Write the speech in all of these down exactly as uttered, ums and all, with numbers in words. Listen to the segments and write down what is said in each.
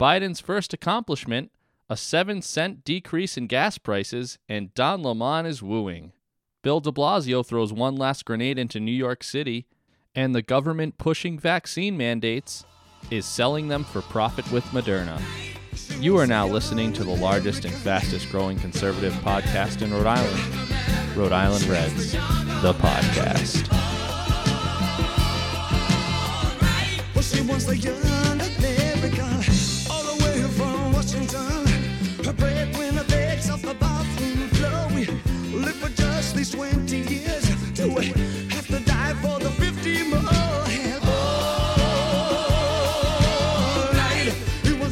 Biden's first accomplishment, a seven-cent decrease in gas prices, and Don Lemon is wooing. Bill de Blasio throws one last grenade into New York City, and the government pushing vaccine mandates is selling them for profit with Moderna. You are now listening to the largest and fastest-growing conservative podcast in Rhode Island, Rhode Island Reds, the podcast.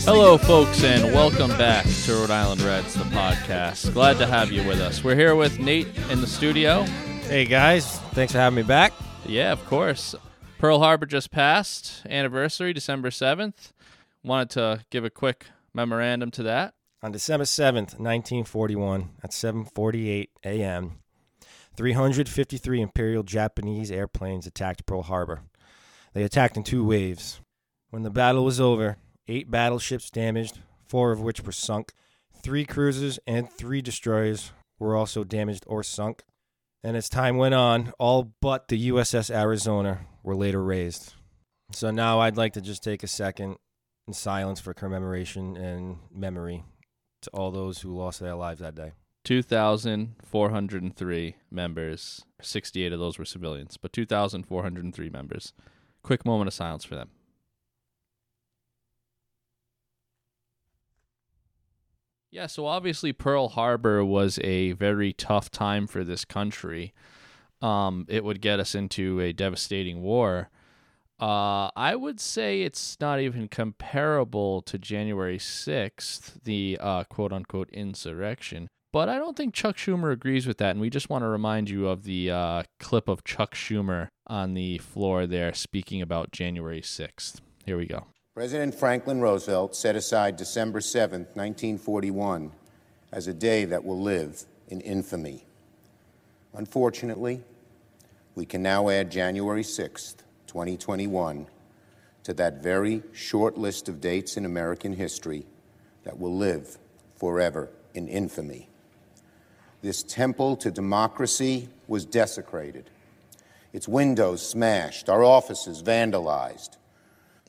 Hello, folks, and welcome back to Rhode Island Reds, the podcast. Glad to have you with us. We're here with Nate in the studio. Hey, guys. Thanks for having me back. Yeah, of course. Pearl Harbor just passed, anniversary, December seventh. Wanted to give a quick memorandum to that. On December seventh, nineteen forty-one, at seven forty-eight a.m., three hundred fifty-three Imperial Japanese airplanes attacked Pearl Harbor. They attacked in two waves. When the battle was over, eight battleships damaged, four of which were sunk. Three cruisers and three destroyers were also damaged or sunk. And as time went on, all but the U S S Arizona were later raised. So now I'd like to just take a second in silence for commemoration and memory to all those who lost their lives that day. two thousand four hundred three members. sixty-eight of those were civilians, but two thousand four hundred three members. Quick moment of silence for them. Yeah, so obviously Pearl Harbor was a very tough time for this country. Um, it would get us into a devastating war. Uh, I would say it's not even comparable to January sixth, the uh, quote-unquote insurrection. But I don't think Chuck Schumer agrees with that, and we just want to remind you of the uh, clip of Chuck Schumer on the floor there speaking about January sixth. Here we go. President Franklin Roosevelt set aside December seventh, nineteen forty-one, as a day that will live in infamy. Unfortunately, we can now add January sixth, twenty twenty-one, to that very short list of dates in American history that will live forever in infamy. This temple to democracy was desecrated, its windows smashed, our offices vandalized.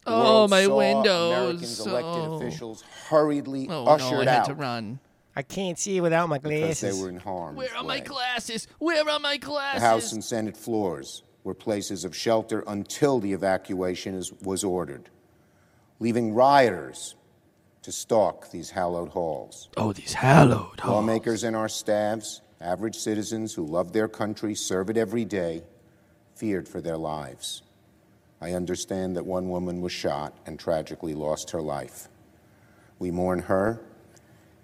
The oh, my windows. Americans elected oh. officials hurriedly oh, ushered no, I had out. To run. I can't see without my glasses. Because they were in harm's Where are way. my glasses? Where are my glasses? The House and Senate floors were places of shelter until the evacuation is, was ordered, leaving rioters to stalk these hallowed halls. Oh, these hallowed halls. Lawmakers and our staffs, average citizens who love their country, serve it every day, feared for their lives. I understand that one woman was shot and tragically lost her life. We mourn her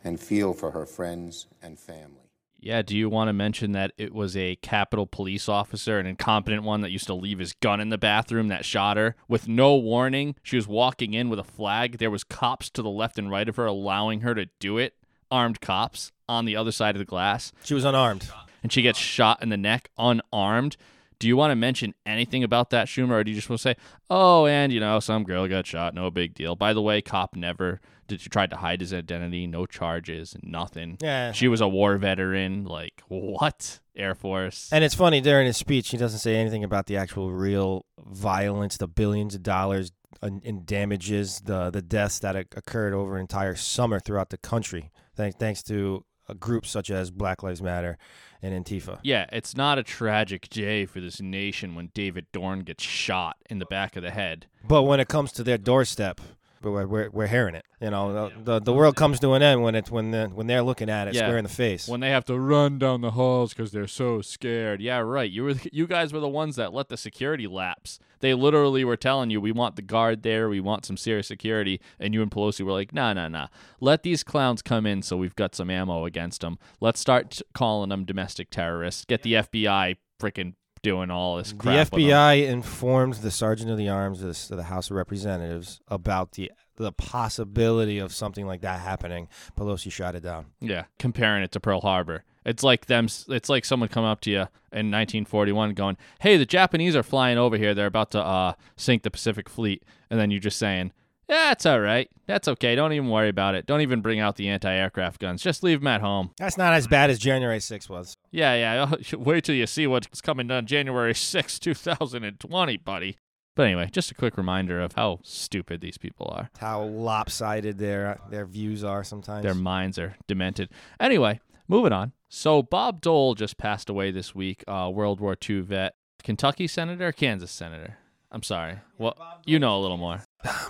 and feel for her friends and family. Yeah, do you want to mention that it was a Capitol police officer, an incompetent one that used to leave his gun in the bathroom, that shot her? With no warning, she was walking in with a flag. There was cops to the left and right of her allowing her to do it. Armed cops on the other side of the glass. She was unarmed. And she gets shot in the neck, unarmed. Do you want to mention anything about that, Schumer, or do you just want to say, oh, and, you know, some girl got shot, no big deal. By the way, cop never did she try to hide his identity, no charges, nothing. Yeah. She was a war veteran, like, what? Air Force. And it's funny, during his speech, he doesn't say anything about the actual real violence, the billions of dollars in damages, the the deaths that occurred over an entire summer throughout the country, thanks, thanks to groups such as Black Lives Matter and Antifa. Yeah, it's not a tragic day for this nation when David Dorn gets shot in the back of the head. But when it comes to their doorstep, we're we're, we're hearing it. You know, the the, the world comes to an end when it's when the, when they're looking at it yeah. square in the face. When they have to run down the halls because they're so scared. Yeah, right. You were you guys were the ones that let the security lapse. They literally were telling you, we want the guard there, we want some serious security, and you and Pelosi were like, nah, nah, nah. Let these clowns come in so we've got some ammo against them. Let's start t- calling them domestic terrorists. Get the F B I freaking doing all this crap. The F B I informed the Sergeant of the Arms of the House of Representatives about the the possibility of something like that happening. Pelosi shot it down. Yeah, comparing it to Pearl Harbor. It's like them. It's like someone coming up to you in nineteen forty-one going, hey, the Japanese are flying over here. They're about to uh, sink the Pacific Fleet. And then you're just saying, That's all right. That's okay. Don't even worry about it. Don't even bring out the anti-aircraft guns. Just leave them at home. That's not as bad as January sixth was. Yeah, yeah. Wait till you see what's coming on January sixth, two thousand twenty, buddy. But anyway, just a quick reminder of how stupid these people are. How lopsided their their views are sometimes. Their minds are demented. Anyway, moving on. So Bob Dole just passed away this week, uh, World War Two vet. Kentucky senator, Kansas senator? I'm sorry. Well, you know a little more.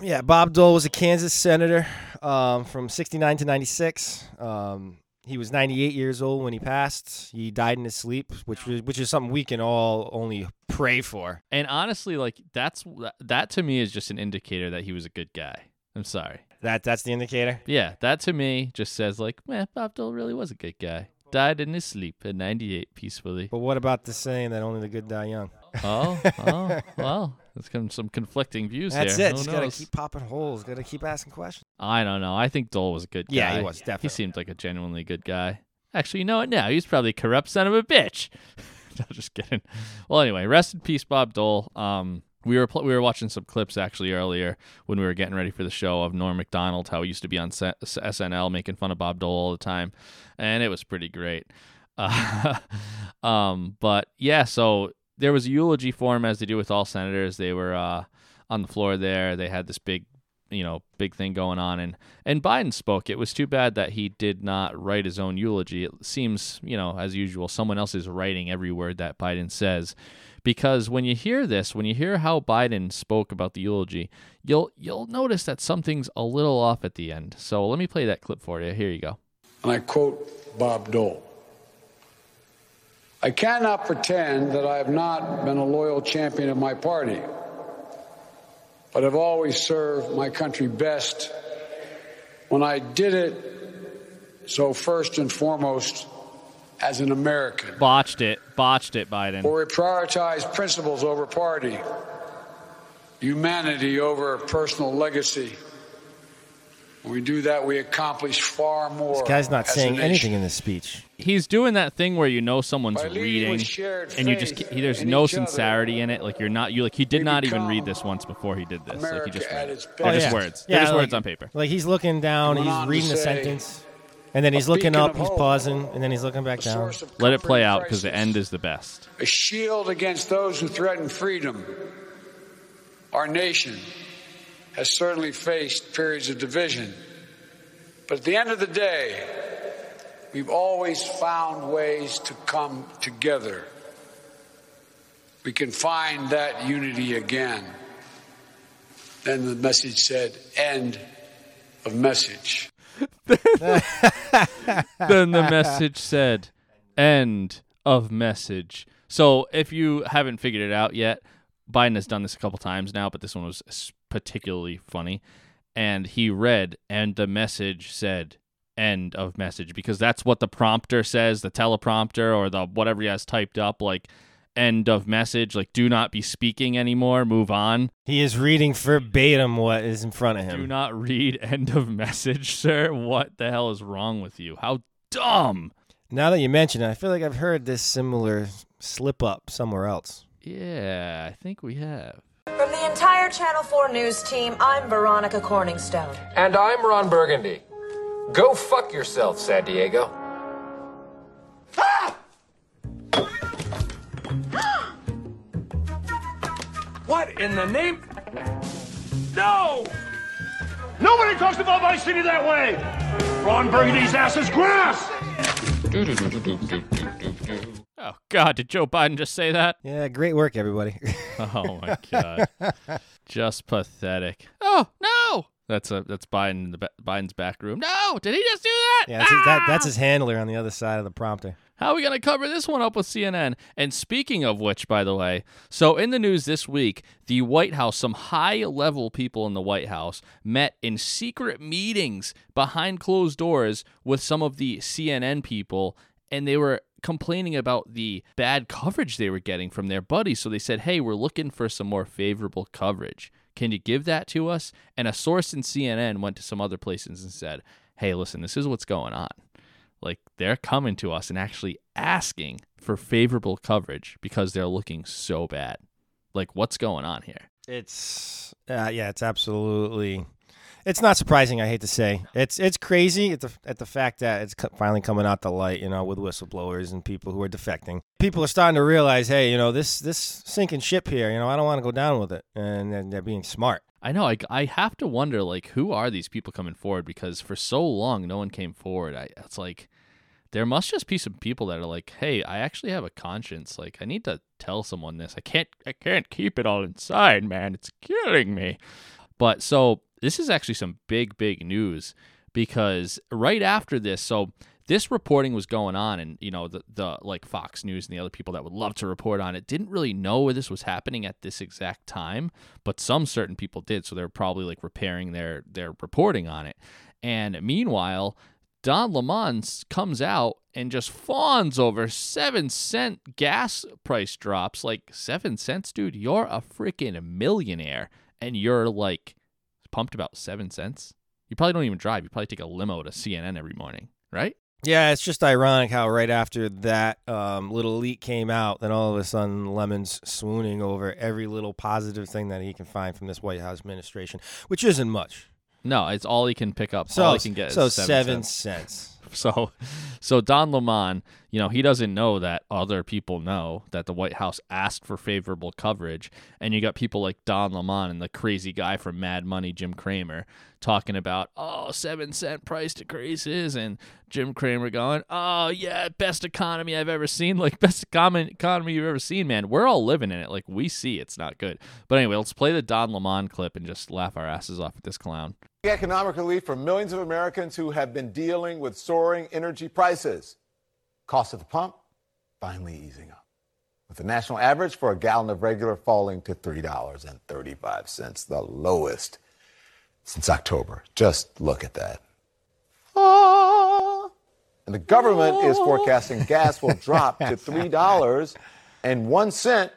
Yeah, Bob Dole was a Kansas senator um, from sixty-nine to ninety-six. Um, he was ninety-eight years old when he passed. He died in his sleep, which was, which is something we can all only pray for. And honestly, like that's that to me is just an indicator that he was a good guy. I'm sorry. That that's the indicator? Yeah, that to me just says like, man, Bob Dole really was a good guy. Died in his sleep at ninety-eight peacefully. But what about the saying that only the good die young? Oh, oh, well, that's some conflicting views That's here. That's it. Who Just knows? Gotta keep popping holes. Gotta keep asking questions. I don't know. I think Dole was a good guy. Yeah, he was definitely. He seemed like a genuinely good guy. Actually, you know what? Now he's probably a corrupt son of a bitch. No, just kidding. Well, anyway, rest in peace, Bob Dole. Um, we were pl- we were watching some clips actually earlier when we were getting ready for the show of Norm Macdonald, how he used to be on S- SNL making fun of Bob Dole all the time, and it was pretty great. Uh, um, but yeah, so. There was a eulogy for him, as they do with all senators. They were uh, on the floor there. They had this big, you know, big thing going on, and and Biden spoke. It was too bad that he did not write his own eulogy. It seems, you know, as usual, someone else is writing every word that Biden says, because when you hear this, when you hear how Biden spoke about the eulogy, you'll you'll notice that something's a little off at the end. So let me play that clip for you. Here you go. And I quote Bob Dole. I cannot pretend that I have not been a loyal champion of my party, but have always served my country best when I did it, so first and foremost, as an American. Botched it. Botched it, Biden. Or it prioritized principles over party, humanity over personal legacy. When we do that, we accomplish far more. This guy's not saying anything in this speech. He's doing that thing where you know someone's reading, and you just he, there's no sincerity in it. Like you're not you like he did not even read this once before he did this. Like he just read it. They're just words. They're just words on paper. Like he's looking down, he's reading the sentence, and then he's looking up, he's pausing, and then he's looking back down. Let it play out because the end is the best. A shield against those who threaten freedom. Our nation has certainly faced periods of division. But at the end of the day, we've always found ways to come together. We can find that unity again. Then the message said, end of message. Then the message said, end of message. So if you haven't figured it out yet, Biden has done this a couple times now, but this one was particularly funny. And he read, and the message said, end of message, because that's what the prompter says, the teleprompter or the whatever he has typed up, like end of message, like do not be speaking anymore, move on. He is reading verbatim what is in front of him. Do not read end of message, sir. What the hell is wrong with you? How dumb. Now that you mention it, I feel like I've heard this similar slip up somewhere else. Yeah, I think we have. From the entire Channel four News team, I'm Veronica Corningstone. And I'm Ron Burgundy. Go fuck yourself, San Diego. Ah! What in the name? No! Nobody talks about my city that way! Ron Burgundy's ass is grass! Oh, God, did Joe Biden just say that? Yeah, great work, everybody. Oh, my God. Just pathetic. Oh, no! That's a that's Biden in the Biden's back room. No, did he just do that? Yeah, that's, ah! his, that, that's his handler on the other side of the prompter. How are we going to cover this one up with C N N? And speaking of which, by the way, so in the news this week, the White House, some high-level people in the White House met in secret meetings behind closed doors with some of the C N N people, and they were complaining about the bad coverage they were getting from their buddies. So they said, hey, we're looking for some more favorable coverage. Can you give that to us? And a source in C N N went to some other places and said, hey, listen, this is what's going on. Like, they're coming to us and actually asking for favorable coverage because they're looking so bad. Like, what's going on here? It's, uh, yeah, it's absolutely It's not surprising, I hate to say. It's it's crazy at the at the fact that it's finally coming out to light, you know, with whistleblowers and people who are defecting. People are starting to realize, hey, you know, this this sinking ship here, you know, I don't want to go down with it. And, and they're being smart. I know. I, I have to wonder, like, who are these people coming forward? Because for so long, no one came forward. I, it's like there must just be some people that are like, hey, I actually have a conscience. Like, I need to tell someone this. I can't I can't keep it all inside, man. It's killing me. But so... This is actually some big, big news because right after this, so this reporting was going on, and you know the the like Fox News and the other people that would love to report on it didn't really know where this was happening at this exact time, but some certain people did, so they're probably like repairing their their reporting on it. And meanwhile, Don Lemon comes out and just fawns over seven cent gas price drops, like seven cents, dude. You're a freaking millionaire, and you're like. Pumped about seven cents. You probably don't even drive. You probably take a limo to C N N every morning, right? Yeah, it's just ironic how right after that um, little leak came out, then all of a sudden Lemon's swooning over every little positive thing that he can find from this White House administration, which isn't much. No, it's all he can pick up. So, all he can get so is seven, seven cents. cents. So, so Don Lemon, you know, he doesn't know that other people know that the White House asked for favorable coverage, and you got people like Don Lemon and the crazy guy from Mad Money, Jim Cramer, talking about oh seven cent price decreases, and Jim Cramer going oh yeah best economy I've ever seen, like best economy economy you've ever seen, man. We're all living in it, like we see it's not good. But anyway, let's play the Don Lemon clip and just laugh our asses off at this clown. Economic relief for millions of Americans who have been dealing with soaring energy prices. Cost of the pump finally easing up, with the national average for a gallon of regular falling to three dollars and thirty-five cents, the lowest since October. Just look at that. Ah. And the government oh. is forecasting gas will drop to three dollars and one cent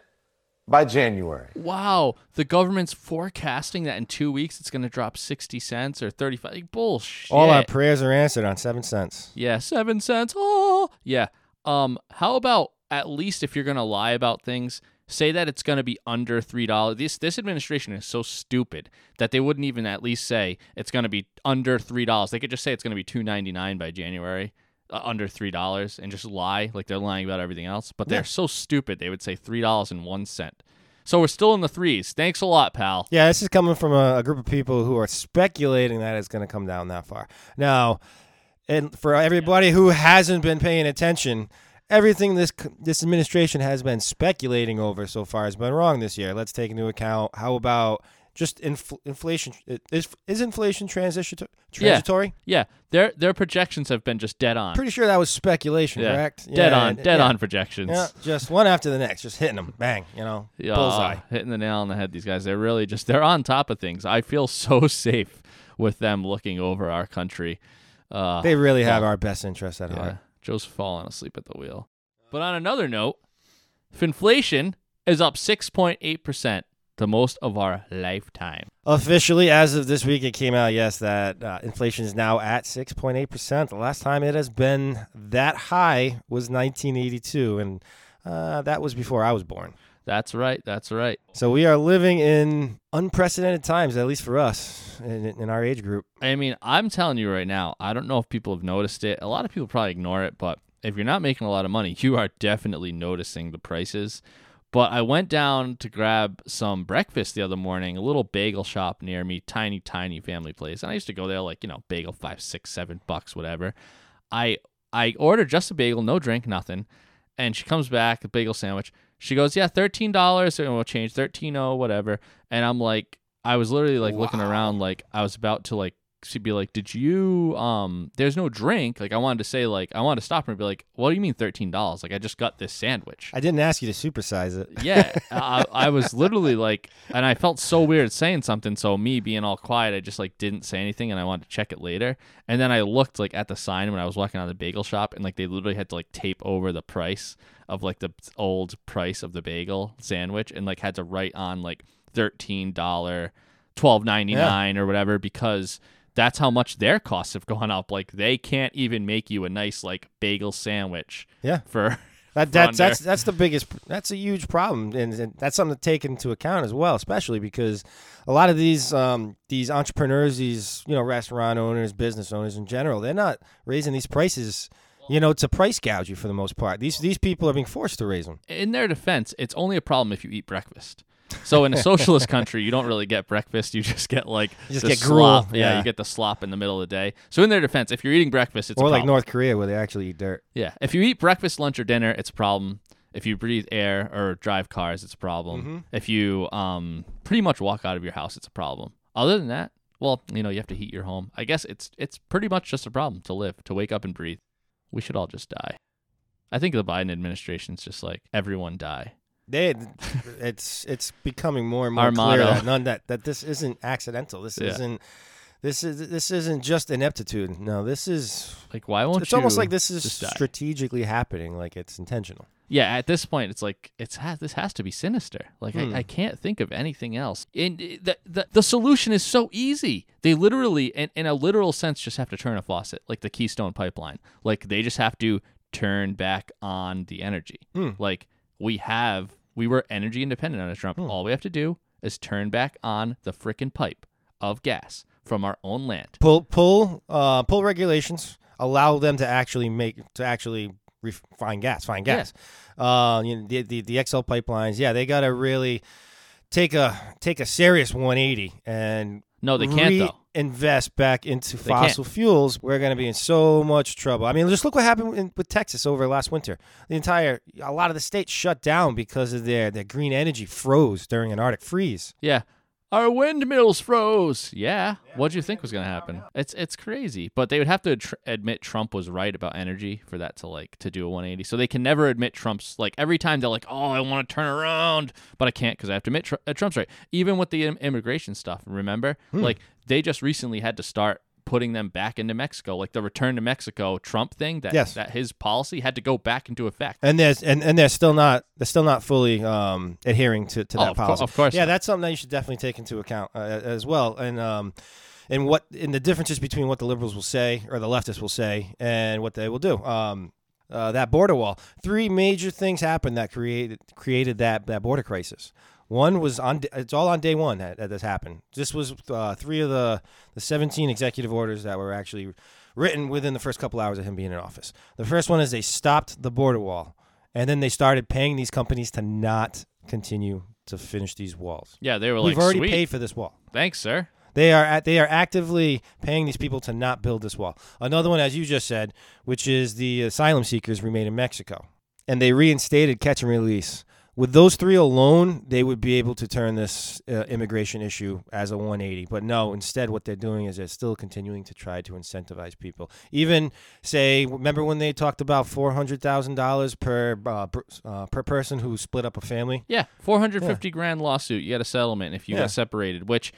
by January. Wow. The government's forecasting that in two weeks it's going to drop sixty cents or thirty-five. Like, bullshit. All our prayers are answered on seven cents. Yeah, seven cents. Oh, yeah. Um, how about at least if you're going to lie about things, say that it's going to be under three dollars. This this administration is so stupid that they wouldn't even at least say it's going to be under three dollars. They could just say it's going to be two ninety-nine by January. Uh, under three dollars and just lie like they're lying about everything else, but they're yeah. so stupid they would say three dollars and one cent. So we're still in the threes. Thanks a lot, pal. Yeah, this is coming from a, a group of people who are speculating that it's going to come down that far. Now, and for everybody yeah. who hasn't been paying attention, everything this this administration has been speculating over so far has been wrong this year. Let's take into account how about. Just infl- inflation is is inflation transition transitory? Yeah. yeah, their their projections have been just dead on. Pretty sure that was speculation, yeah. correct? Dead yeah. on, dead yeah. on projections. Yeah. Just one after the next, just hitting them, bang, you know, yeah, bullseye, hitting the nail on the head. These guys, they're really just they're on top of things. I feel so safe with them looking over our country. Uh, they really have yeah. our best interests at yeah. heart. Joe's falling asleep at the wheel. But on another note, inflation is up six point eight percent. The most of our lifetime. Officially, as of this week, it came out, yes, that uh, inflation is now at six point eight percent. The last time it has been that high was nineteen eighty-two, and uh, that was before I was born. That's right. That's right. So we are living in unprecedented times, at least for us in, in our age group. I mean, I'm telling you right now, I don't know if people have noticed it. A lot of people probably ignore it, but if you're not making a lot of money, you are definitely noticing the prices. But I went down to grab some breakfast the other morning, a little bagel shop near me, tiny, tiny family place. And I used to go there like, you know, bagel, five, six, seven bucks, whatever. I I ordered just a bagel, no drink, nothing. And she comes back, a bagel sandwich. She goes, yeah, thirteen dollars, and we'll change, thirteen oh, whatever. And I'm like, I was literally like wow. looking around like I was about to like, she'd be like, did you, um, there's no drink. Like, I wanted to say, like, I wanted to stop her and be like, what do you mean thirteen dollars? Like, I just got this sandwich. I didn't ask you to supersize it. Yeah. I, I was literally like, and I felt so weird saying something. So me being all quiet, I just, like, didn't say anything, and I wanted to check it later. And then I looked, like, at the sign when I was walking out of the bagel shop, and, like, they literally had to, like, tape over the price of, like, the old price of the bagel sandwich and, like, had to write on, like, thirteen dollars, twelve ninety-nine yeah. or whatever because... That's how much their costs have gone up. Like, they can't even make you a nice, like, bagel sandwich. Yeah. For That, that that's that's the biggest. That's a huge problem, and, and that's something to take into account as well, especially because a lot of these um, these entrepreneurs, these you know restaurant owners, business owners in general, they're not raising these prices. You know, to price gouge you for the most part. These these people are being forced to raise them. In their defense, it's only a problem if you eat breakfast. So in a socialist country, you don't really get breakfast. You just get like you just the get slop. Yeah, yeah, you get the slop in the middle of the day. So in their defense, if you're eating breakfast, it's or a problem. Or like North Korea where they actually eat dirt. Yeah. If you eat breakfast, lunch, or dinner, it's a problem. If you breathe air or drive cars, it's a problem. Mm-hmm. If you um pretty much walk out of your house, it's a problem. Other than that, well, you know, you have to heat your home. I guess it's it's pretty much just a problem to live, to wake up and breathe. We should all just die. I think the Biden administration's just like everyone die. They, it's it's becoming more and more Our clear that, none, that that this isn't accidental. This yeah. isn't this is this isn't just ineptitude. No, this is like why won't it's you? It's almost like this is strategically die? happening, like it's intentional. Yeah, at this point, it's like it's has, this has to be sinister. Like hmm. I, I can't think of anything else. And the, the the solution is so easy. They literally, in, in a literal sense, just have to turn a faucet, like the Keystone Pipeline. Like they just have to turn back on the energy. Hmm. Like we have, we were energy independent under Trump. Hmm. All we have to do is turn back on the frickin' pipe of gas from our own land. Pull pull uh, pull regulations. Allow them to actually make to actually. Refine gas, fine gas. Yeah. Uh, you know, the, the the X L pipelines. Yeah, they gotta really take a take a serious one eighty and no, they can't re- though. Invest back into they fossil can't. fuels. We're gonna be in so much trouble. I mean, just look what happened in, with Texas over last winter. The entire a lot of the state shut down because of their their green energy froze during an Arctic freeze. Yeah. Our windmills froze. Yeah. yeah What'd you think was going to happen? It's it's crazy. But they would have to tr- admit Trump was right about energy for that to like to do a one eighty. So they can never admit Trump's like every time they're like, oh, I want to turn around, but I can't because I have to admit tr- uh, Trump's right. Even with the im- immigration stuff, remember? Hmm. Like they just recently had to start putting them back into Mexico, like the return to Mexico Trump thing that yes. that his policy had to go back into effect. And there's and, and they're still not they're still not fully um, adhering to, to that oh, policy. Of course. Yeah, that's something that you should definitely take into account uh, as well. And um and what in the differences between what the liberals will say or the leftists will say and what they will do. Um uh, that border wall. Three major things happened that created created that that border crisis. One was on. It's all on day one that, that this happened. This was uh, three of the, the seventeen executive orders that were actually written within the first couple hours of him being in office. The first one is they stopped the border wall, and then they started paying these companies to not continue to finish these walls. Yeah, they were like, "We've already Sweet. paid for this wall. Thanks, sir." They are at, they are actively paying these people to not build this wall. Another one, as you just said, which is the asylum seekers remain in Mexico, and they reinstated catch and release. With those three alone, they would be able to turn this uh, immigration issue as a one eighty. But no, instead what they're doing is they're still continuing to try to incentivize people. Even, say, remember when they talked about four hundred thousand dollars per uh, per, uh, per person who split up a family? Yeah, four hundred fifty yeah. grand lawsuit. You got a settlement if you yeah. got separated, which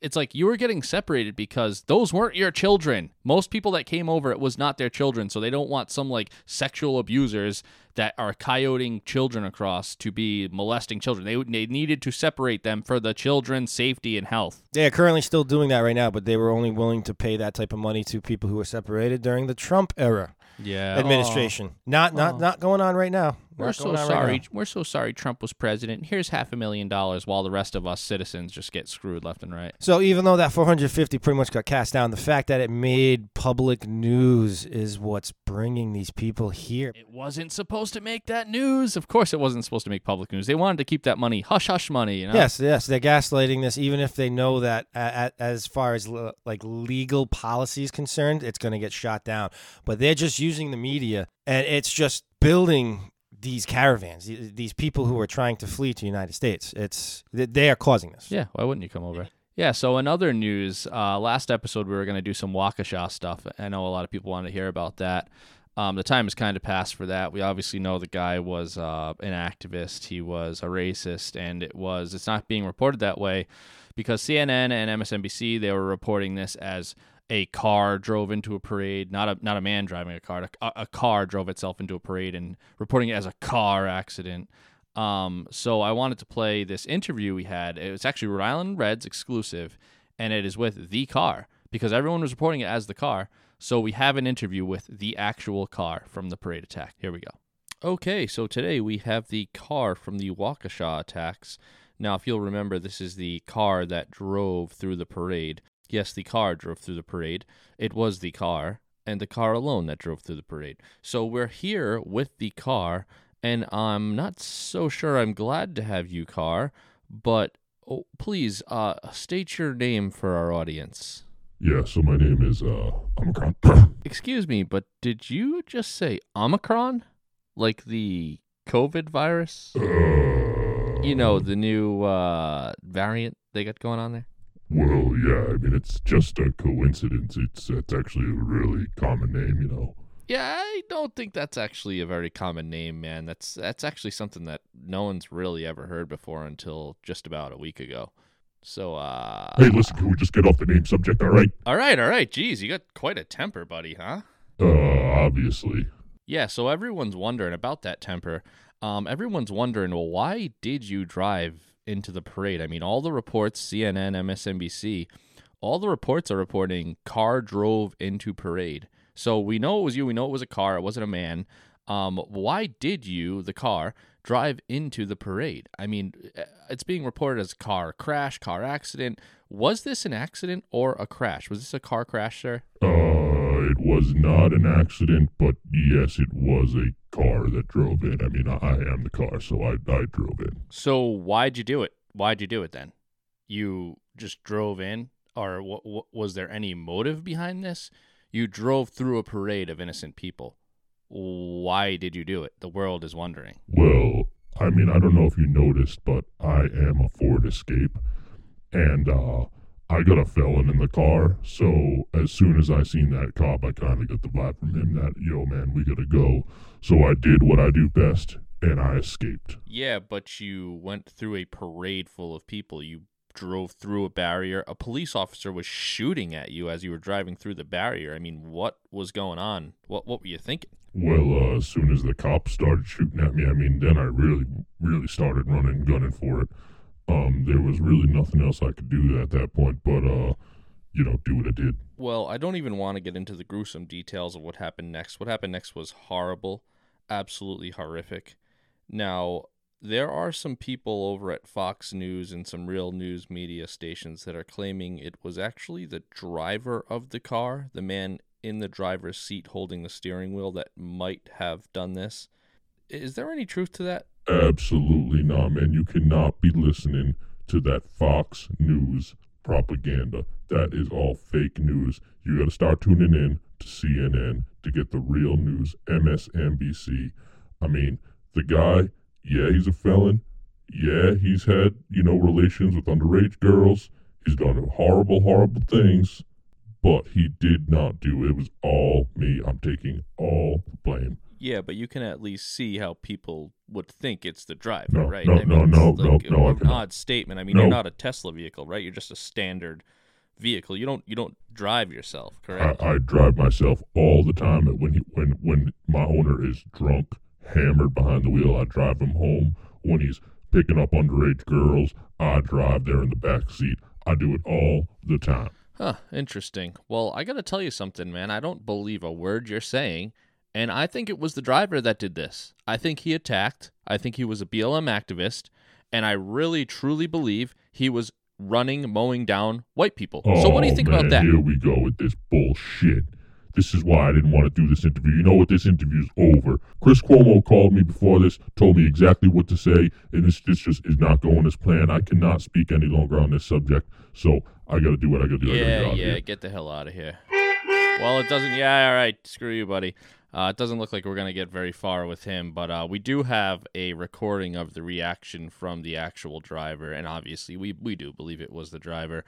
it's like you were getting separated because those weren't your children. Most people that came over, it was not their children, so they don't want some like sexual abusers that are coyoting children across to be molesting children. They they needed to separate them for the children's safety and health. They are currently still doing that right now, but they were only willing to pay that type of money to people who were separated during the Trump era yeah. administration. Oh. Not not oh. not going on right now. We're not so sorry. Right We're so sorry Trump was president. Here's half a million dollars while the rest of us citizens just get screwed left and right. So even though that four hundred fifty pretty much got cast down, the fact that it made public news is what's bringing these people here. It wasn't supposed to make that news. Of course it wasn't supposed to make public news. They wanted to keep that money, hush-hush money. You know? Yes, yes. They're gaslighting this even if they know that uh, as far as le- like legal policy is concerned, it's going to get shot down. But they're just using the media, and it's just building these caravans, these people who are trying to flee to the United States. It's they are causing this. Yeah, why wouldn't you come over? Yeah, so in other news, uh, last episode we were going to do some Waukesha stuff. I know a lot of people wanted to hear about that. Um, the time has kind of passed for that. We obviously know the guy was uh, an activist. He was a racist, and it was it's not being reported that way because C N N and M S N B C, they were reporting this as a car drove into a parade, not a not a man driving a car. A, a car drove itself into a parade and reporting it as a car accident. Um, so I wanted to play this interview we had. It was actually Rhode Island Reds exclusive, and it is with the car because everyone was reporting it as the car. So we have an interview with the actual car from the parade attack. Here we go. Okay, so today we have the car from the Waukesha attacks. Now, if you'll remember, this is the car that drove through the parade. Yes, the car drove through the parade. It was the car, and the car alone that drove through the parade. So we're here with the car, and I'm not so sure I'm glad to have you, car, but oh, please uh, state your name for our audience. Yeah, so my name is uh, Omicron. Excuse me, but did you just say Omicron? Like the COVID virus? Uh, you know, the new uh, variant they got going on there? Well, yeah, I mean, it's just a coincidence. It's, it's actually a really common name, you know. Yeah, I don't think that's actually a very common name, man. That's that's actually something that no one's really ever heard before until just about a week ago. So, uh... Hey, listen, can we just get off the name subject, all right? All right, all right. Geez, you got quite a temper, buddy, huh? Uh, obviously. Yeah, so everyone's wondering about that temper. Um, everyone's wondering, well, why did you drive into the parade? I mean, all the reports, C N N, M S N B C, all the reports are reporting car drove into parade. So we know it was you. We know it was a car. It wasn't a man. Um, why did you, the car, drive into the parade? I mean, it's being reported as car crash, car accident. Was this an accident or a crash? Was this a car crash, sir? Uh, it was not an accident, but yes, it was a car that drove in. I mean, I am the car, so I, I drove in. So why'd you do it? Why'd you do it then? You just drove in? Or w- w- was there any motive behind this? You drove through a parade of innocent people. Why did you do it? The world is wondering. Well, I mean, I don't know if you noticed, but I am a Ford Escape, and uh, I got a felon in the car. So as soon as I seen that cop, I kind of got the vibe from him that, yo, man, we got to go. So I did what I do best, and I escaped. Yeah, but you went through a parade full of people. You drove through a barrier. A police officer was shooting at you as you were driving through the barrier. I mean, what was going on? What what were you thinking? Well, uh, as soon as the cops started shooting at me, I mean, then I really, really started running and gunning for it. Um, there was really nothing else I could do at that point, but, uh, you know, do what I did. Well, I don't even want to get into the gruesome details of what happened next. What happened next was horrible, absolutely horrific. Now, there are some people over at Fox News and some real news media stations that are claiming it was actually the driver of the car, the man in the driver's seat holding the steering wheel, that might have done this. Is there any truth to that? Absolutely not, man. You cannot be listening to that Fox News propaganda. That is all fake news. You got to start tuning in to C N N to get the real news, M S N B C. I mean, the guy... Yeah, he's a felon. Yeah, he's had, you know, relations with underage girls. He's done horrible, horrible things. But he did not do it. It was all me. I'm taking all the blame. Yeah, but you can at least see how people would think it's the driver, no, right? No, I mean, no, no, like no, no. An odd statement. I mean, no. You're not a Tesla vehicle, right? You're just a standard vehicle. You don't, you don't drive yourself, correct? I, I drive myself all the time. When he, when, when my owner is drunk, hammered behind the wheel, I drive him home. When he's picking up underage girls, I drive there in the back seat. I do it all the time. Huh, interesting. Well, I gotta tell you something, man. I don't believe a word you're saying, and I think it was the driver that did this. I think he attacked. I think he was a B L M activist, and I really, truly believe he was running, mowing down white people. Oh, so what do you think man, about that? Here we go with this bullshit. This is why I didn't want to do this interview. You know what? This interview's over. Chris Cuomo called me before this, told me exactly what to say, and this, this just is not going as planned. I cannot speak any longer on this subject, so I got to do what I got to do. Yeah, get yeah, get the hell out of here. Well, it doesn't... Yeah, all right. Screw you, buddy. Uh, it doesn't look like we're going to get very far with him, but uh, we do have a recording of the reaction from the actual driver, and obviously we, we do believe it was the driver.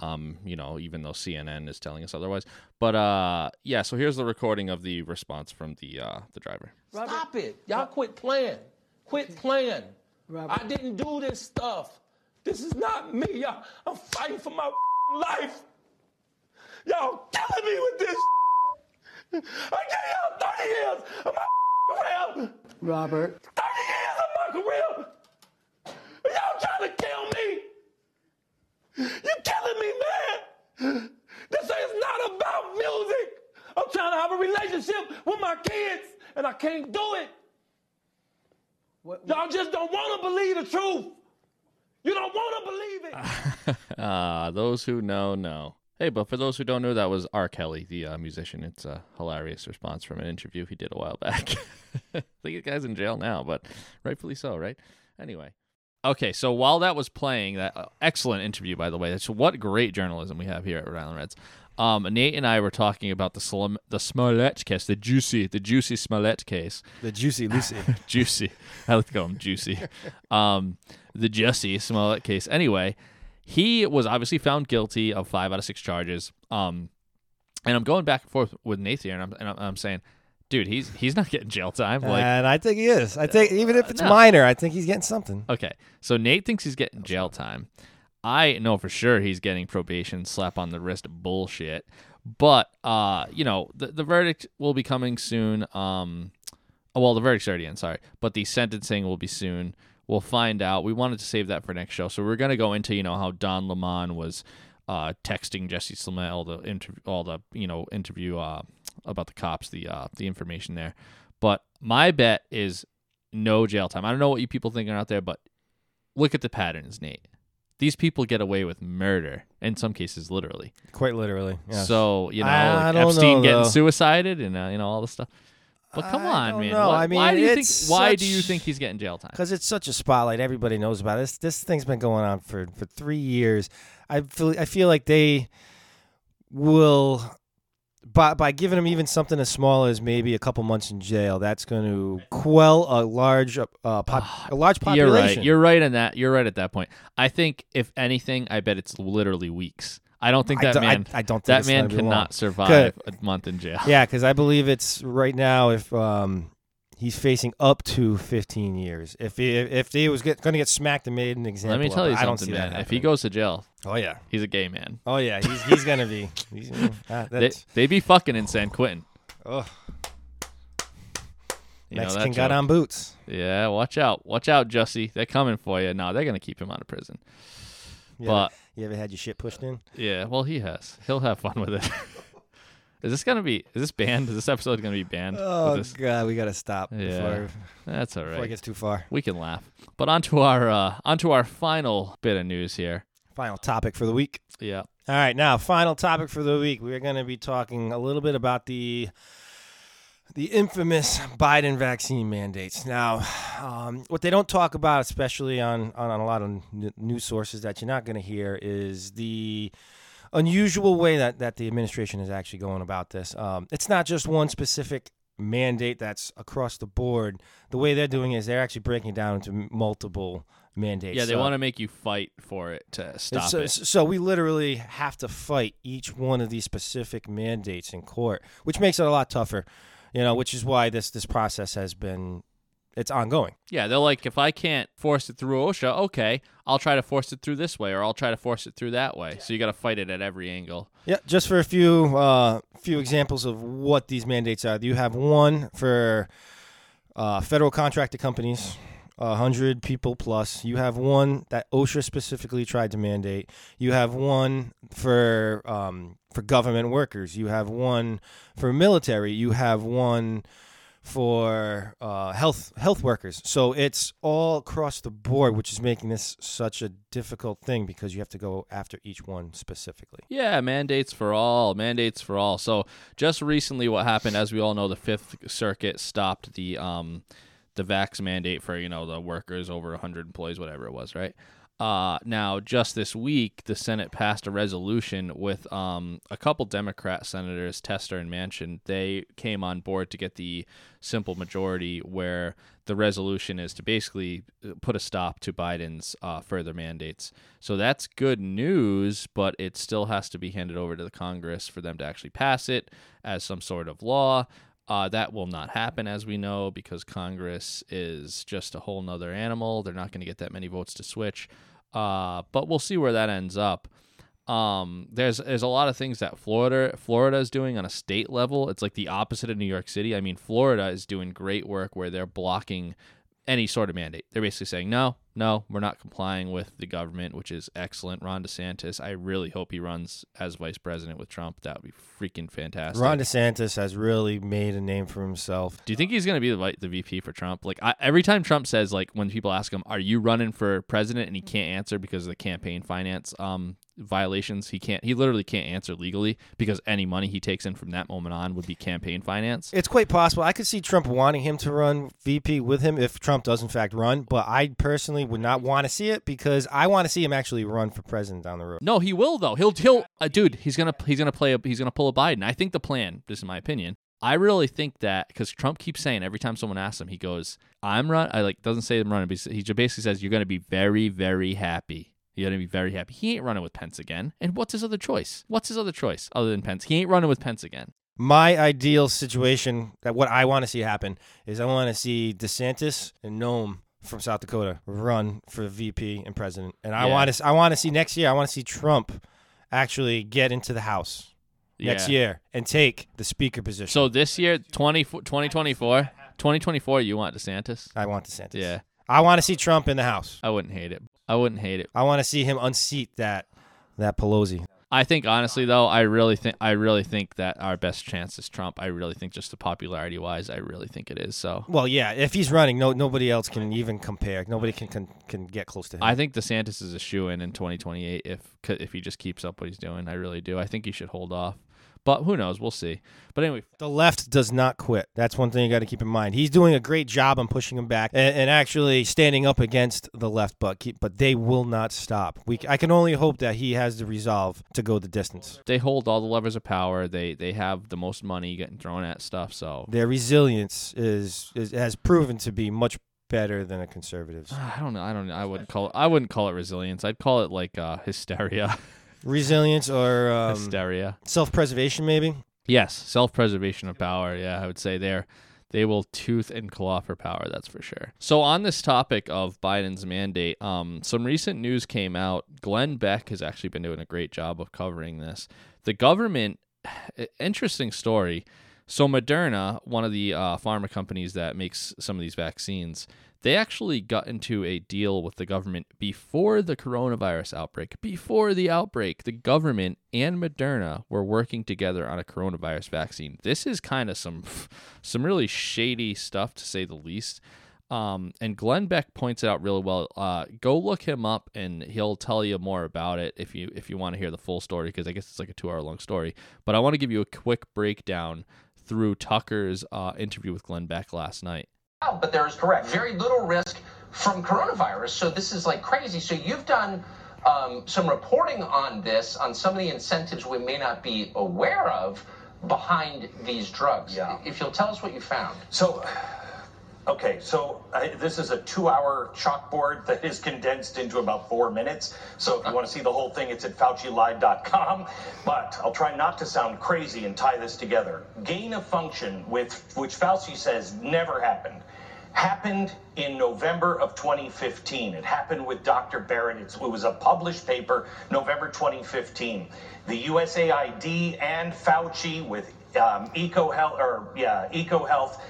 Um, you know, even though C N N is telling us otherwise. But, uh, yeah, so here's the recording of the response from the uh, the driver. Robert, stop it. Y'all quit playing. Quit playing. Robert. I didn't do this stuff. This is not me. Y'all, I'm fighting for my life. Y'all killing me with this. I gave y'all thirty years of my career. Robert. thirty years of my career. Y'all trying to kill me. You're killing me, man. This is not about music. I'm trying to have a relationship with my kids, and I can't do it. What, what? Y'all just don't want to believe the truth. You don't want to believe it. uh, those who know, know. Hey, but for those who don't know, that was R. Kelly, the uh, musician. It's a hilarious response from an interview he did a while back. I think the guy's in jail now, but rightfully so, right? Anyway. Okay, so while that was playing, that uh, excellent interview, by the way. That's what great journalism we have here at Rhode Island Reds. Um, Nate and I were talking about the Slim, the Smollett case, the juicy, the juicy Smollett case, the juicy Lucy, juicy. I like to call him juicy. Um, the Jussie Smollett case. Anyway, he was obviously found guilty of five out of six charges. Um, and I'm going back and forth with Nate here, and I'm and I'm, I'm saying, dude, he's he's not getting jail time. Like, and I think he is. I think even if it's uh, no. minor, I think he's getting something. Okay, so Nate thinks he's getting jail time. I know for sure he's getting probation, slap on the wrist bullshit. But, uh, you know, the, the verdict will be coming soon. Um, oh, well, the verdict's already in, sorry. But the sentencing will be soon. We'll find out. We wanted to save that for next show. So we're going to go into, you know, how Don Lemon was uh, texting Jussie Smollett, all the, interv- all the you know, interview uh, about the cops, the uh, the information there. But my bet is no jail time. I don't know what you people thinking out there, but look at the patterns, Nate. These people get away with murder, in some cases, literally. Quite literally, yes. So, you know, like Epstein know, getting suicided and, uh, you know, all this stuff. But come I on, man. Why, I mean, why, do you think, why do you think he's getting jail time? Because it's such a spotlight. Everybody knows about it. This, this thing's been going on for, for three years. I feel, I feel like they will... By, by giving him even something as small as maybe a couple months in jail, that's going to quell a large uh, pop, a large population. You're right. You're right in that. You're right at that point. I think, if anything, I bet it's literally weeks. I don't think that I d- man. I, I don't. Think that man cannot survive a month in jail. Yeah, because I believe it's right now. If um, he's facing up to fifteen years, if he, if he was going to get smacked and made an example, let me tell you of, something, I don't see man. That if he goes to jail. Oh, yeah. He's a gay man. Oh, yeah. He's he's going to be. He's, uh, they, they be fucking in San Quentin. Oh. You Mexican got on boots. Yeah, watch out. Watch out, Jussie. They're coming for you. No, they're going to keep him out of prison. Yeah. But, you ever had your shit pushed in? Yeah, well, he has. He'll have fun with it. Is this going to be, is this banned? Is this episode going to be banned? Oh, God, we got to stop. Yeah, before, that's all right. Before it gets too far. We can laugh. But onto our uh, onto our final bit of news here. Final topic for the week. Yeah. All right. Now, final topic for the week. We're going to be talking a little bit about the the infamous Biden vaccine mandates. Now, um, what they don't talk about, especially on, on, on a lot of n- news sources that you're not going to hear, is the unusual way that, that the administration is actually going about this. Um, it's not just one specific mandate that's across the board. The way they're doing it is they're actually breaking it down into multiple mandates. Yeah, they so, want to make you fight for it to stop so, it. So we literally have to fight each one of these specific mandates in court, which makes it a lot tougher, you know, which is why this this process has been, it's ongoing. Yeah, they're like, if I can't force it through OSHA, okay, I'll try to force it through this way, or I'll try to force it through that way. Yeah. So you got to fight it at every angle. Yeah, just for a few, uh, few examples of what these mandates are. You have one for uh, federal contracted companies. A hundred people plus. You have one that OSHA specifically tried to mandate. You have one for um, for government workers. You have one for military. You have one for uh, health health workers. So it's all across the board, which is making this such a difficult thing because you have to go after each one specifically. Yeah, mandates for all, mandates for all. So just recently, what happened, as we all know, the Fifth Circuit stopped the. Um, the vax mandate for, you know, the workers over one hundred employees, whatever it was, right? Uh, now, just this week, the Senate passed a resolution with um, a couple Democrat senators, Tester and Manchin. They came on board to get the simple majority where the resolution is to basically put a stop to Biden's uh, further mandates. So that's good news, but it still has to be handed over to the Congress for them to actually pass it as some sort of law. Uh, that will not happen, as we know, because Congress is just a whole nother animal. They're not going to get that many votes to switch. Uh, but we'll see where that ends up. Um, there's there's a lot of things that Florida Florida is doing on a state level. It's like the opposite of New York City. I mean, Florida is doing great work where they're blocking any sort of mandate. They're basically saying, no, no, we're not complying with the government, which is excellent. Ron DeSantis, I really hope he runs as vice president with Trump. That would be freaking fantastic. Ron DeSantis has really made a name for himself. Do you think he's going to be the, the V P for Trump? Like I, every time Trump says, like when people ask him, are you running for president? And he can't answer because of the campaign finance um, violations. He can't. He literally can't answer legally because any money he takes in from that moment on would be campaign finance. It's quite possible. I could see Trump wanting him to run V P with him if Trump does in fact run, but I personally would not want to see it because I want to see him actually run for president down the road. No, he will though. He'll he'll uh, dude. He's gonna he's gonna play. A, he's gonna pull a Biden. I think the plan. This is my opinion. I really think that because Trump keeps saying every time someone asks him, he goes, "I'm run." I like doesn't say I'm running, but he basically says you're gonna be very very happy. You're going to be very happy. He ain't running with Pence again. And what's his other choice? What's his other choice other than Pence? He ain't running with Pence again. My ideal situation, that what I want to see happen, is I want to see DeSantis and Noam from South Dakota run for V P and president. And I yeah. want to I want to see next year, I want to see Trump actually get into the House next yeah. year and take the speaker position. So this year, twenty twenty-four, twenty twenty-four, you want DeSantis? I want DeSantis. Yeah. I want to see Trump in the House. I wouldn't hate it. I wouldn't hate it. I want to see him unseat that that Pelosi. I think honestly though, I really think I really think that our best chance is Trump. I really think just the popularity wise, I really think it is. So well, yeah, if he's running, no nobody else can even compare. Nobody can can, can get close to him. I think DeSantis is a shoo-in in twenty twenty-eight if if he just keeps up what he's doing. I really do. I think he should hold off. But who knows? We'll see. But anyway. The left does not quit. That's one thing you got to keep in mind. He's doing a great job on pushing them back and, and actually standing up against the left, but keep, but they will not stop. We I can only hope that he has the resolve to go the distance. They hold all the levers of power. They they have the most money getting thrown at stuff. So their resilience is, is has proven to be much better than a conservative's. I don't know. I don't know. I wouldn't call it, I wouldn't call it resilience. I'd call it like uh, hysteria. Resilience or um, hysteria, self-preservation, maybe. Yes, self-preservation of power. Yeah, I would say there, they will tooth and claw for power. That's for sure. So on this topic of Biden's mandate, um, some recent news came out. Glenn Beck has actually been doing a great job of covering this. The government, interesting story. So Moderna, one of the uh, pharma companies that makes some of these vaccines, they actually got into a deal with the government before the coronavirus outbreak. Before the outbreak, the government and Moderna were working together on a coronavirus vaccine. This is kind of some some really shady stuff, to say the least. Um, and Glenn Beck points it out really well. Uh, go look him up, and he'll tell you more about it if you if you want to hear the full story, because I guess it's like a two-hour-long story. But I want to give you a quick breakdown through Tucker's uh, interview with Glenn Beck last night. Oh, but there is correct. Very little risk from coronavirus. So this is like crazy. So you've done um, some reporting on this, on some of the incentives we may not be aware of behind these drugs. Yeah. If you'll tell us what you found. So, okay, so I, this is a two-hour chalkboard that is condensed into about four minutes. So if you want to see the whole thing, it's at Fauci Live dot com. But I'll try not to sound crazy and tie this together. Gain of function, with which Fauci says never happened, happened in November of twenty fifteen. It happened with Doctor Baric. It was a published paper, November twenty fifteen. The U S A I D and Fauci with um, EcoHealth, or yeah, EcoHealth.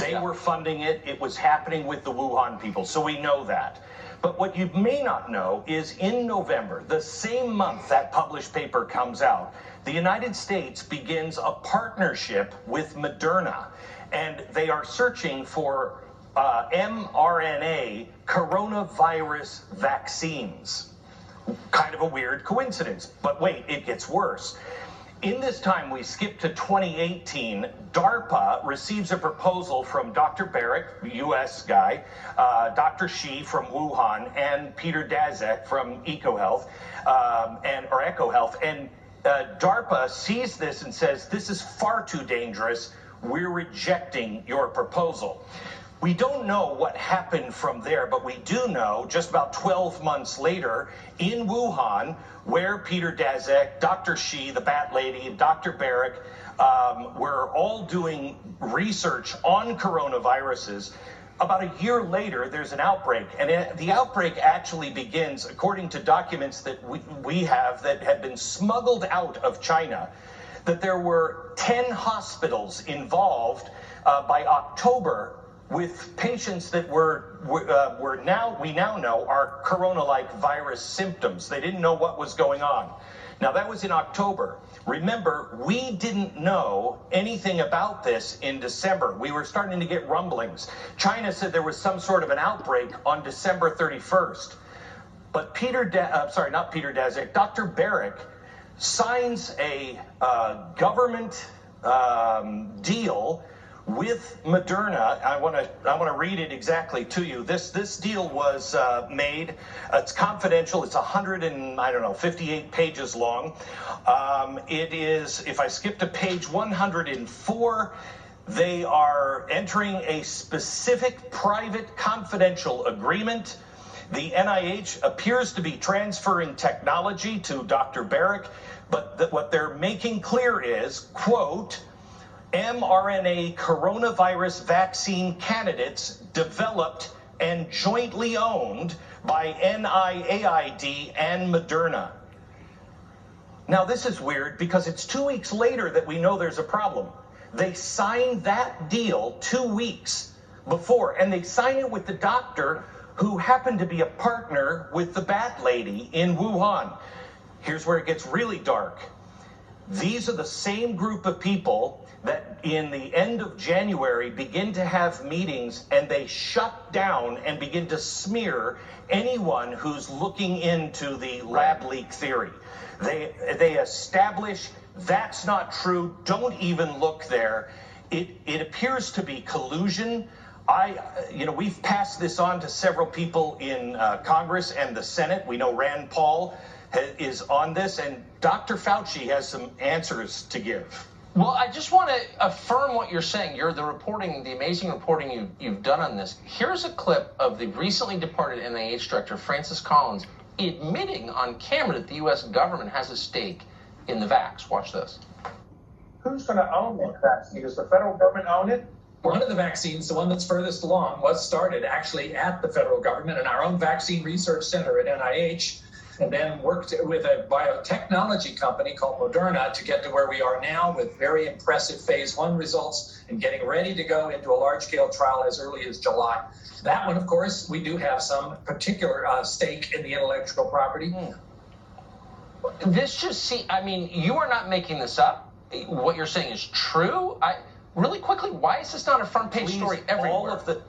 They yeah. were funding it. It was happening with the Wuhan people, so we know that. But what you may not know is in November, the same month that published paper comes out, the United States begins a partnership with Moderna, and they are searching for uh, mRNA coronavirus vaccines. Kind of a weird coincidence, but wait, it gets worse. In this time, we skip to twenty eighteen. DARPA receives a proposal from Doctor Baric, U S guy, uh, Doctor Shi from Wuhan, and Peter Daszak from EcoHealth, um, and or EcoHealth. And uh, DARPA sees this and says, "This is far too dangerous. We're rejecting your proposal." We don't know what happened from there, but we do know just about twelve months later in Wuhan, where Peter Daszak, Doctor Shi, the Bat Lady, and Doctor Baric um, were all doing research on coronaviruses. About a year later, there's an outbreak, and it, the outbreak actually begins, according to documents that we, we have that have been smuggled out of China, that there were ten hospitals involved uh, by October with patients that were uh, were now we now know are corona-like virus symptoms. They didn't know what was going on. Now, that was in October. Remember, we didn't know anything about this in December. We were starting to get rumblings. China said there was some sort of an outbreak on December thirty-first. But Peter, da- uh, sorry, not Peter Daszak, Doctor Baric signs a uh, government um, deal with Moderna. I want to I want to read it exactly to you. This this deal was uh, made. It's confidential. It's a hundred and I don't know fifty-eight pages long. Um, it is. If I skip to page one hundred four, they are entering a specific private confidential agreement. The N I H appears to be transferring technology to Doctor Baric, but th- what they're making clear is, quote, mRNA coronavirus vaccine candidates developed and jointly owned by N I A I D and Moderna. Now, this is weird because it's two weeks later that we know there's a problem. They signed that deal two weeks before, and they signed it with the doctor who happened to be a partner with the bat lady in Wuhan. Here's where it gets really dark. These are the same group of people that in the end of January begin to have meetings and they shut down and begin to smear anyone who's looking into the lab leak theory. They, they establish that's not true. Don't even look there. It, it appears to be collusion. I, you know, we've passed this on to several people in uh, Congress and the Senate. We know Rand Paul ha- is on this, and Doctor Fauci has some answers to give. Well, I just want to affirm what you're saying. You're the reporting, the amazing reporting you, you've done on this. Here's a clip of the recently departed N I H director, Francis Collins, admitting on camera that the U S government has a stake in the vax. Watch this. Who's going to own that vaccine? Does the federal government own it? One of the vaccines, the one that's furthest along, was started actually at the federal government and our own vaccine research center at N I H, and then worked with a biotechnology company called Moderna to get to where we are now with very impressive phase one results and getting ready to go into a large-scale trial as early as July. That one, of course, we do have some particular uh, stake in the intellectual property. Mm. This just see, I mean, you are not making this up. What you're saying is true. I. Really quickly, why is this not a front page Please, story everywhere? All of the,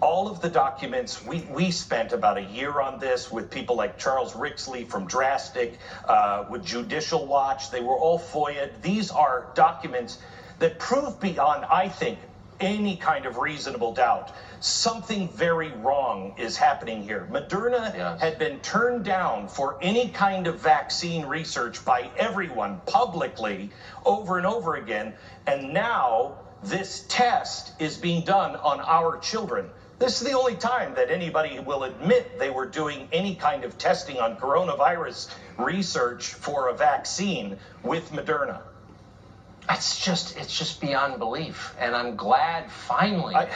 all of the documents, we, we spent about a year on this with people like Charles Rixley from Drastic, uh, with Judicial Watch. They were all FOIA'd. These are documents that prove beyond, I think, any kind of reasonable doubt. Something very wrong is happening here. Moderna yes. had been turned down for any kind of vaccine research by everyone publicly over and over again. And now this test is being done on our children. This is the only time that anybody will admit they were doing any kind of testing on coronavirus research for a vaccine with Moderna. It's just, it's just beyond belief. And I'm glad finally I,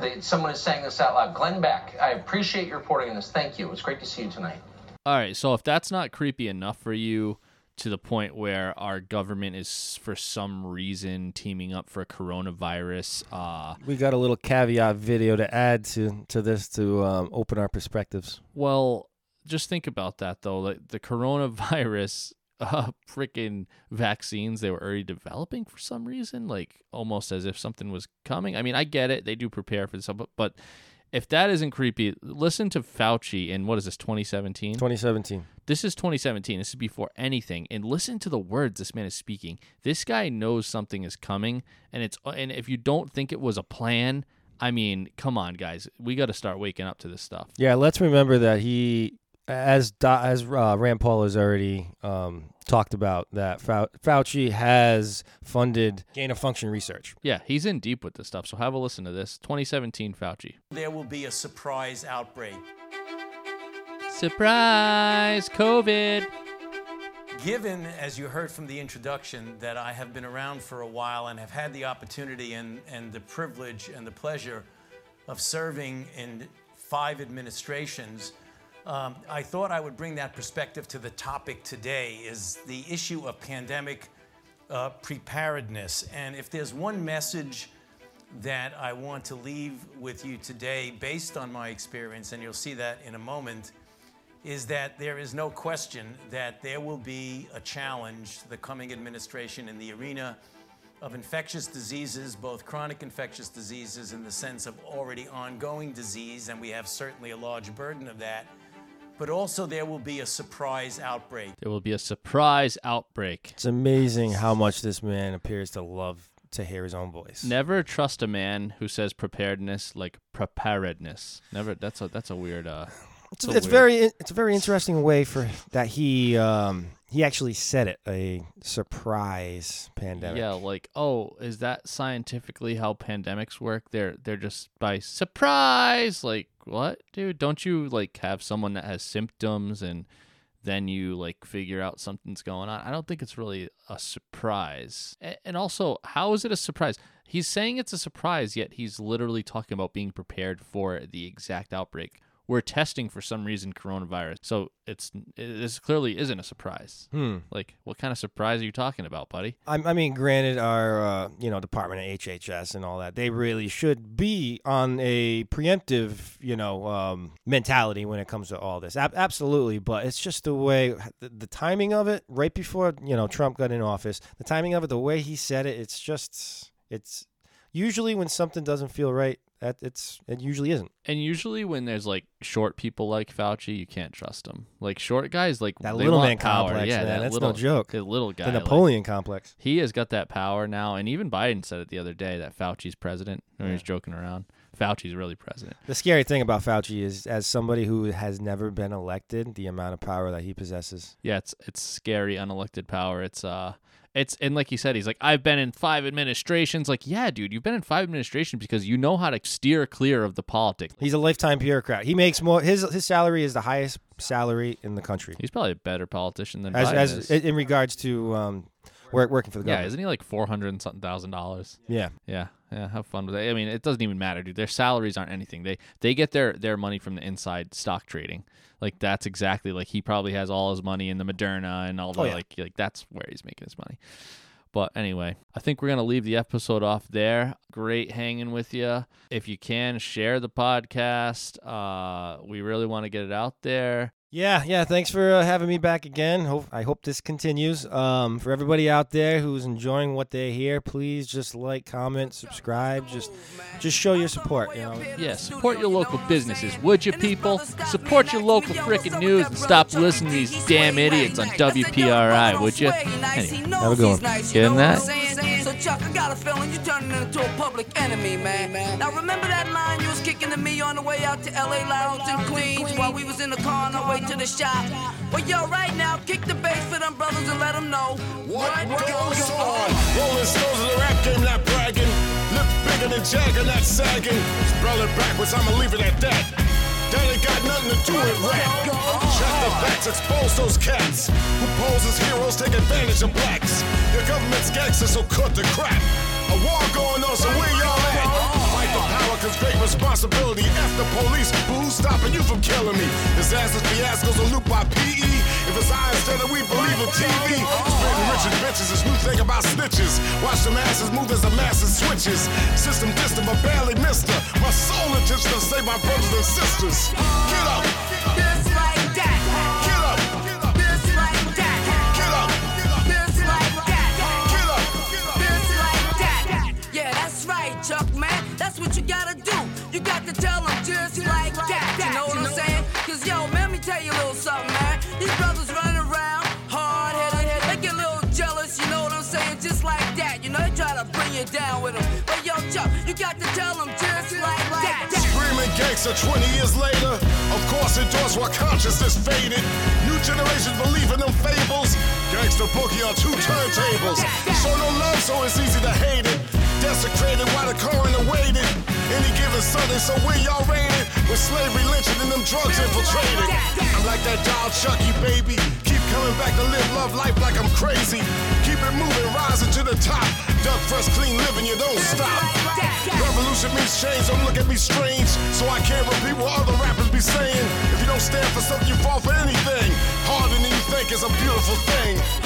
that someone is saying this out loud. Glenn Beck, I appreciate your reporting on this. Thank you. It's great to see you tonight. All right. So if that's not creepy enough for you to the point where our government is for some reason teaming up for coronavirus. Uh, we got a little caveat video to add to, to this to um, open our perspectives. Well, just think about that, though. Like the coronavirus Uh, freaking vaccines they were already developing for some reason, like almost as if something was coming. I mean, I get it. They do prepare for something, but if that isn't creepy, listen to Fauci in, what is this, twenty seventeen? twenty seventeen. This is twenty seventeen. This is before anything. And listen to the words this man is speaking. This guy knows something is coming, and it's and if you don't think it was a plan, I mean, come on, guys. We got to start waking up to this stuff. Yeah, let's remember that he... As as uh, Rand Paul has already um, talked about, that Fau- Fauci has funded gain-of-function research. Yeah, he's in deep with this stuff, so have a listen to this. twenty seventeen Fauci. There will be a surprise outbreak. Surprise COVID. Given, as you heard from the introduction, that I have been around for a while and have had the opportunity and, and the privilege and the pleasure of serving in five administrations, Um, I thought I would bring that perspective to the topic today, is the issue of pandemic uh, preparedness. And if there's one message that I want to leave with you today based on my experience, and you'll see that in a moment, is that there is no question that there will be a challenge to the coming administration in the arena of infectious diseases, both chronic infectious diseases in the sense of already ongoing disease, and we have certainly a large burden of that, but also there will be a surprise outbreak. There will be a surprise outbreak. It's amazing how much this man appears to love to hear his own voice. Never trust a man who says preparedness like preparedness. Never. That's a that's a weird. Uh, it's, it's, it's weird. very it's a very interesting way for that he um he actually said it, a surprise pandemic. Yeah, like, oh, is that scientifically how pandemics work? They're they're just by surprise. Like, what, dude? Don't you like have someone that has symptoms and then you like figure out something's going on? I don't think it's really a surprise. And also, how is it a surprise? He's saying it's a surprise, yet he's literally talking about being prepared for the exact outbreak. We're testing for some reason coronavirus, so it's it, this clearly isn't a surprise. Hmm. Like, what kind of surprise are you talking about, buddy? I, I mean, granted, our uh, you know Department of H H S and all that, they really should be on a preemptive you know um, mentality when it comes to all this. Ab- absolutely, but it's just the way the, the timing of it right before you know Trump got in office. The timing of it, the way he said it, it's just it's usually when something doesn't feel right. That it's it usually isn't. And usually when there's like short people like Fauci, you can't trust them. Like short guys, like that little man power. complex. Yeah, man, that that's little, no joke. The little guy, the Napoleon like, complex. He has got that power now. And even Biden said it the other day that Fauci's president. When yeah. He was joking around. Fauci's really president. The scary thing about Fauci is, as somebody who has never been elected, the amount of power that he possesses. Yeah, it's it's scary unelected power. It's uh. It's and like he said, he's like, I've been in five administrations. Like, yeah, dude, you've been in five administrations because you know how to steer clear of the politics. He's a lifetime bureaucrat. He makes more. His his salary is the highest salary in the country. He's probably a better politician than as, Biden as is. In regards to um, work, working for the government. Yeah, isn't he like four hundred and something thousand dollars? Yeah, yeah, yeah. Have fun with that. I mean, it doesn't even matter, dude. Their salaries aren't anything. They they get their their money from the inside stock trading. Like, that's exactly, like, he probably has all his money in the Moderna and all the, oh, yeah. like, like, that's where he's making his money. But anyway, I think we're going to leave the episode off there. Great hanging with you. If you can, share the podcast. Uh, we really want to get it out there. Yeah, yeah, thanks for uh, having me back again. Hope, I hope this continues. Um, for everybody out there who's enjoying what they hear, please just like, comment, subscribe. Just just show your support, you know. Yeah, support your local businesses, would you, people? Support your local frickin' news and stop listening to these damn idiots on W P R I, would you? Anyway, have a good one. Getting that? So Chuck, I got a feeling you're turning into a public enemy, man. Now remember that line you was kicking to me on the way out to L A Lounge in Queens while we was in the car on the way to the shop? Well, yo, right now, kick the bass for them brothers and let them know what, what goes on. Rolling stones in the rap game, not bragging. Look bigger than Jagger, not sagging. Spell it backwards, I'ma leave it at that. That ain't got nothing to do with rap. Shut the backs, expose those cats who pose as heroes, take advantage of blacks. Your government's gangsters, so cut the crap. A war going on, so where y'all at? The power comes great responsibility. F the police, but who's stopping you from killing me? Disasters, fiascos, a loop by P E. If it's I instead of we believe in T V. Spitting rich and bitches, this new thing about snitches. Watch the masses move as the masses switches. System distant, but barely missed her. My soul intention to save my brothers and sisters. Get up! Just like that. Get up! Just like that. Get up! Just like that. Get up! Just like that. Yeah, that's right, Chuck, man. That's what you gotta do. You got to tell them just like that. You know what I'm saying? Cause yo, let me tell you a little something, man. These brothers running around, hard-headed, they get a little jealous, you know what I'm saying? Just like that. You know, they try to bring you down with them. But yo, Chuck, you got to tell them just like that. Screaming gangster twenty years later. Of course, endorsed while consciousness faded. New generations believe in them fables. Gangster boogie on two turntables. Show no love, so it's easy to hate it. Desecrated while the coroner waited. Any given Sunday, so we y'all raided. With slavery lynching and them drugs infiltrated. I'm like that dog Chucky, baby. Keep coming back to live love life like I'm crazy. Keep it moving, rising to the top. Duck fresh, clean living, you don't stop. Revolution means change, don't look at me strange. So I can't repeat what other rappers be saying. If you don't stand for something, you fall for anything. Harder than you think is a beautiful thing.